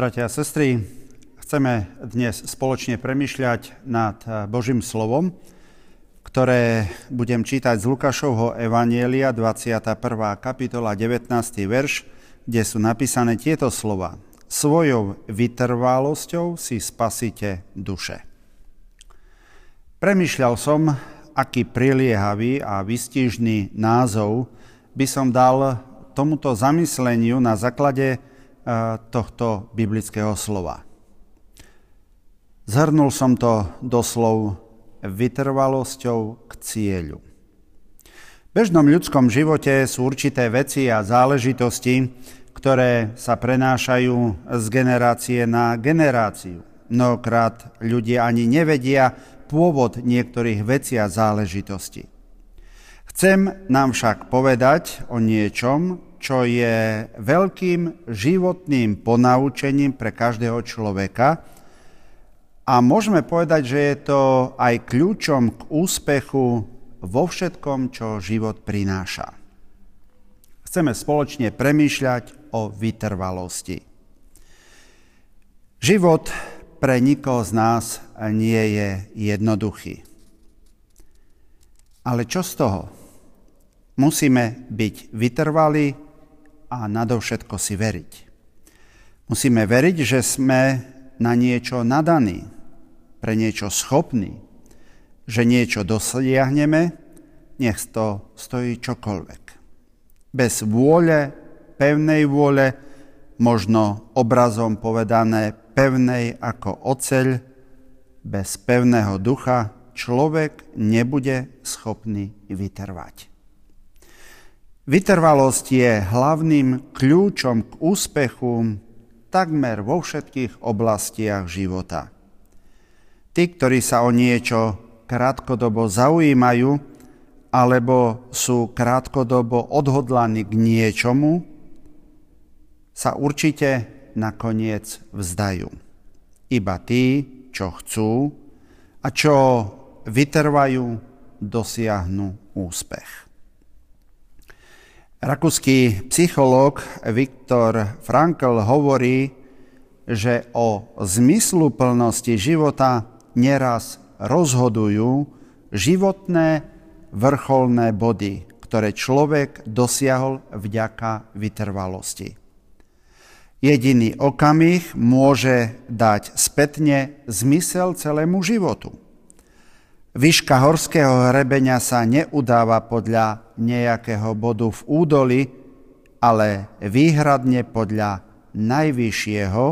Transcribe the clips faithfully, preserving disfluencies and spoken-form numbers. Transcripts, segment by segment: Bratia a sestry, chceme dnes spoločne premýšľať nad Božím slovom, ktoré budem čítať z Lukášovho evanjelia, dvadsiata prvá kapitola, devätnásty verš, kde sú napísané tieto slova. Svojou vytrvalosťou si spasíte duše. Premýšľal som, aký priliehavý a výstižný názov by som dal tomuto zamysleniu na základe tohto biblického slova. Zhrnul som to doslov vytrvalosťou k cieľu. V bežnom ľudskom živote sú určité veci a záležitosti, ktoré sa prenášajú z generácie na generáciu. Mnohokrát ľudia ani nevedia pôvod niektorých vecí a záležitostí. Chcem nám však povedať o niečom, čo je veľkým životným ponaučením pre každého človeka a môžeme povedať, že je to aj kľúčom k úspechu vo všetkom, čo život prináša. Chceme spoločne premýšľať o vytrvalosti. Život pre nikoho z nás nie je jednoduchý. Ale čo z toho? Musíme byť vytrvalí a nadovšetko si veriť. Musíme veriť, že sme na niečo nadaní, pre niečo schopní, že niečo dosiahneme, nech to stojí čokoľvek. Bez vôle, pevnej vôle, možno obrazom povedané pevnej ako oceľ, bez pevného ducha človek nebude schopný vytrvať. Vytrvalosť je hlavným kľúčom k úspechu takmer vo všetkých oblastiach života. Tí, ktorí sa o niečo krátkodobo zaujímajú alebo sú krátkodobo odhodlaní k niečomu, sa určite nakoniec vzdajú. Iba tí, čo chcú a čo vytrvajú, dosiahnu úspech. Rakúsky psychológ Viktor Frankl hovorí, že o zmysluplnosti života neraz rozhodujú životné vrcholné body, ktoré človek dosiahol vďaka vytrvalosti. Jediný okamih môže dať spätne zmysel celému životu. Výška horského hrebenia sa neudáva podľa nejakého bodu v údoli, ale výhradne podľa najvyššieho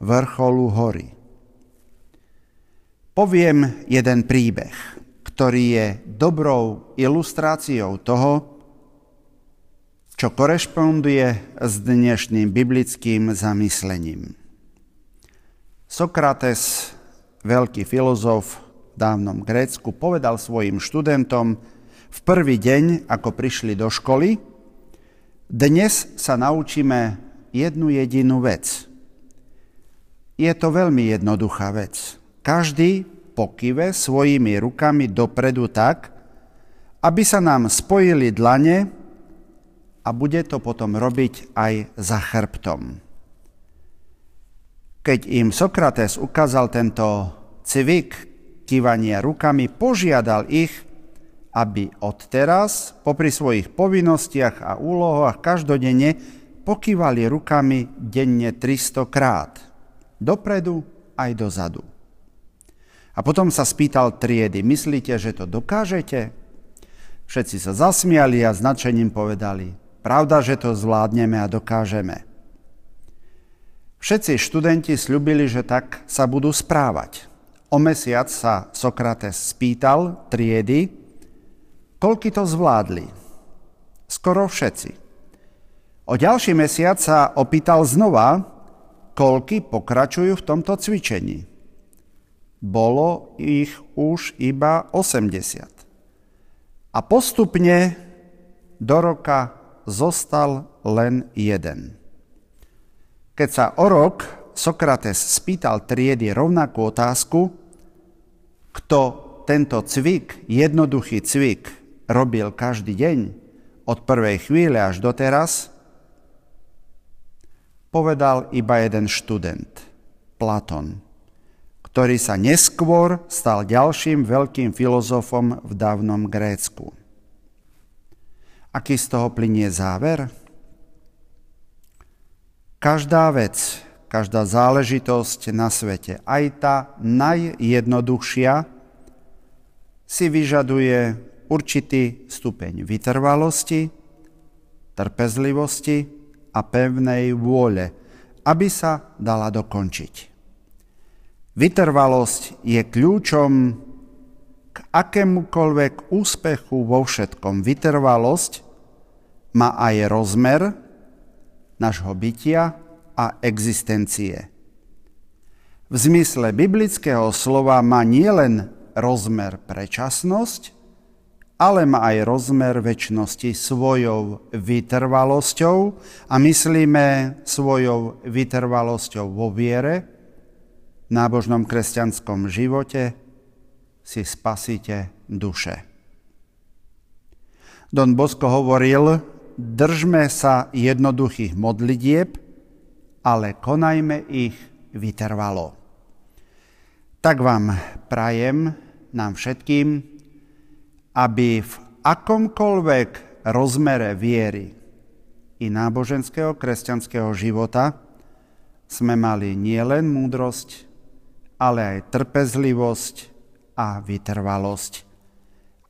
vrcholu hory. Poviem jeden príbeh, ktorý je dobrou ilustráciou toho, čo korešponduje s dnešným biblickým zamyslením. Sokrates, veľký filozof, v dávnom Grécku, povedal svojim študentom v prvý deň, ako prišli do školy, dnes sa naučíme jednu jedinú vec. Je to veľmi jednoduchá vec. Každý pokyve svojimi rukami dopredu tak, aby sa nám spojili dlane a bude to potom robiť aj za chrbtom. Keď im Sokrates ukázal tento cvik kývania rukami, požiadal ich, aby odteraz, popri svojich povinnostiach a úlohách každodenne, pokývali rukami denne tristokrát. Dopredu aj dozadu. A potom sa spýtal triedy, myslíte, že to dokážete? Všetci sa zasmiali a značením povedali, pravda, že to zvládneme a dokážeme. Všetci študenti sľubili, že tak sa budú správať. O mesiac sa Sokrates spýtal triedy, koľky to zvládli. Skoro všetci. O ďalší mesiac sa opýtal znova, koľky pokračujú v tomto cvičení. Bolo ich už iba osemdesiat. A postupne do roka zostal len jeden. Keď sa o rok Sokrates spýtal triedy rovnakú otázku, kto tento cvik, jednoduchý cvik, robil každý deň, od prvej chvíle až doteraz? povedal iba jeden študent, Platón, ktorý sa neskôr stal ďalším veľkým filozofom v dávnom Grécku. Aký z toho plynie záver? Každá vec, každá záležitosť na svete, aj tá najjednoduchšia, si vyžaduje určitý stupeň vytrvalosti, trpezlivosti a pevnej vôle, aby sa dala dokončiť. Vytrvalosť je kľúčom k akémukoľvek úspechu vo všetkom. Vytrvalosť má aj rozmer nášho bytia a existencie. V zmysle biblického slova má nielen rozmer prečasnosť, ale má aj rozmer večnosti svojou vytrvalosťou, a myslíme svojou vytrvalosťou vo viere, nábožnom kresťanskom živote si spasíte duše. Don Bosco hovoril, držme sa jednoduchých modlitieb, ale konajme ich vytrvalo. Tak vám prajem, nám všetkým, aby v akomkoľvek rozmere viery i náboženského kresťanského života sme mali nielen múdrosť, ale aj trpezlivosť a vytrvalosť,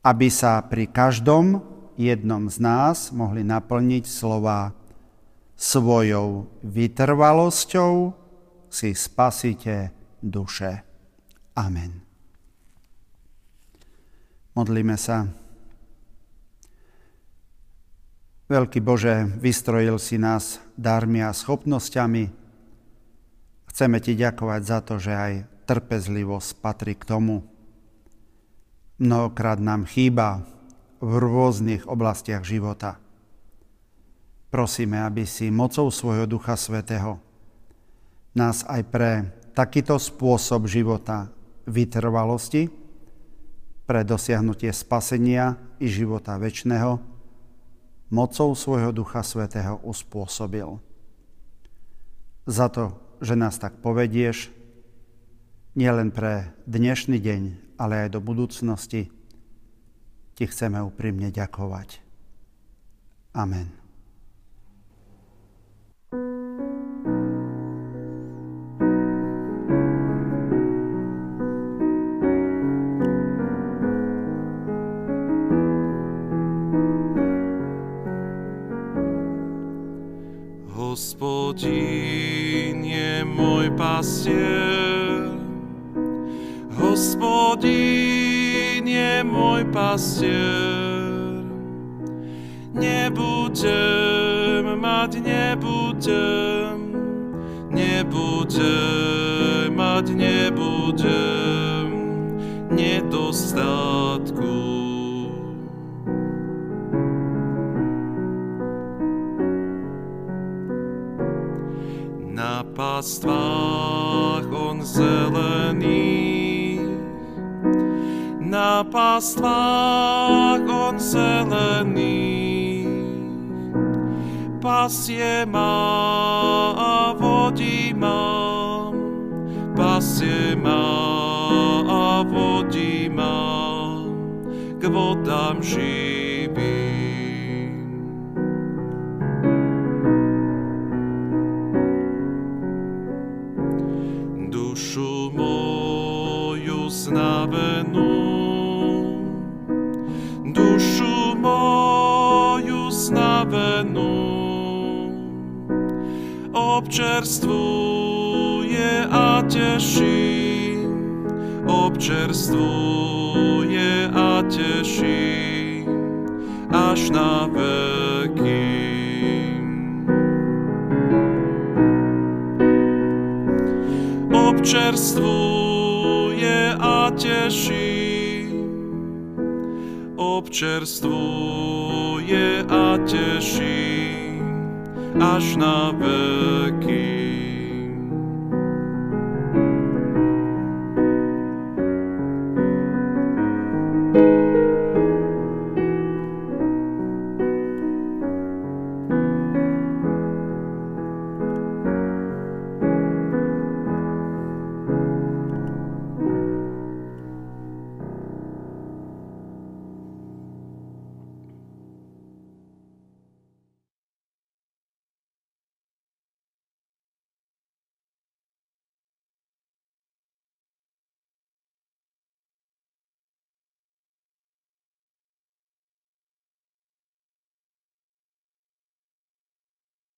aby sa pri každom jednom z nás mohli naplniť slová: svojou vytrvalosťou si spasíte duše. Amen. Modlíme sa. Veľký Bože, vystrojil si nás darmi a schopnosťami. Chceme Ti ďakovať za to, že aj trpezlivosť patrí k tomu. Mnohokrát nám chýba v rôznych oblastiach života. Prosíme, aby si mocou svojho Ducha Svätého nás aj pre takýto spôsob života vytrvalosti, pre dosiahnutie spasenia i života večného, mocou svojho Ducha Svätého uspôsobil. Za to, že nás tak povedieš, nielen pre dnešný deň, ale aj do budúcnosti, Ti chceme úprimne ďakovať. Amen. Hospodin je môj pastier, Hospodin je môj pastier, nebudem mať, nebudem, nebudem mať, nebudem nedostatku. Na pastvách on zelených, na pastvách on zelených, pasie ma a vodí ma, pasie ma a vodí ma k vodám živým. Dušu moju znavenú, dušu moju znavenú, občerstvuje a teší, občerstvuje a teší, až na veky. Občerstvuje a teší, občerstvuje a teší, až na veky.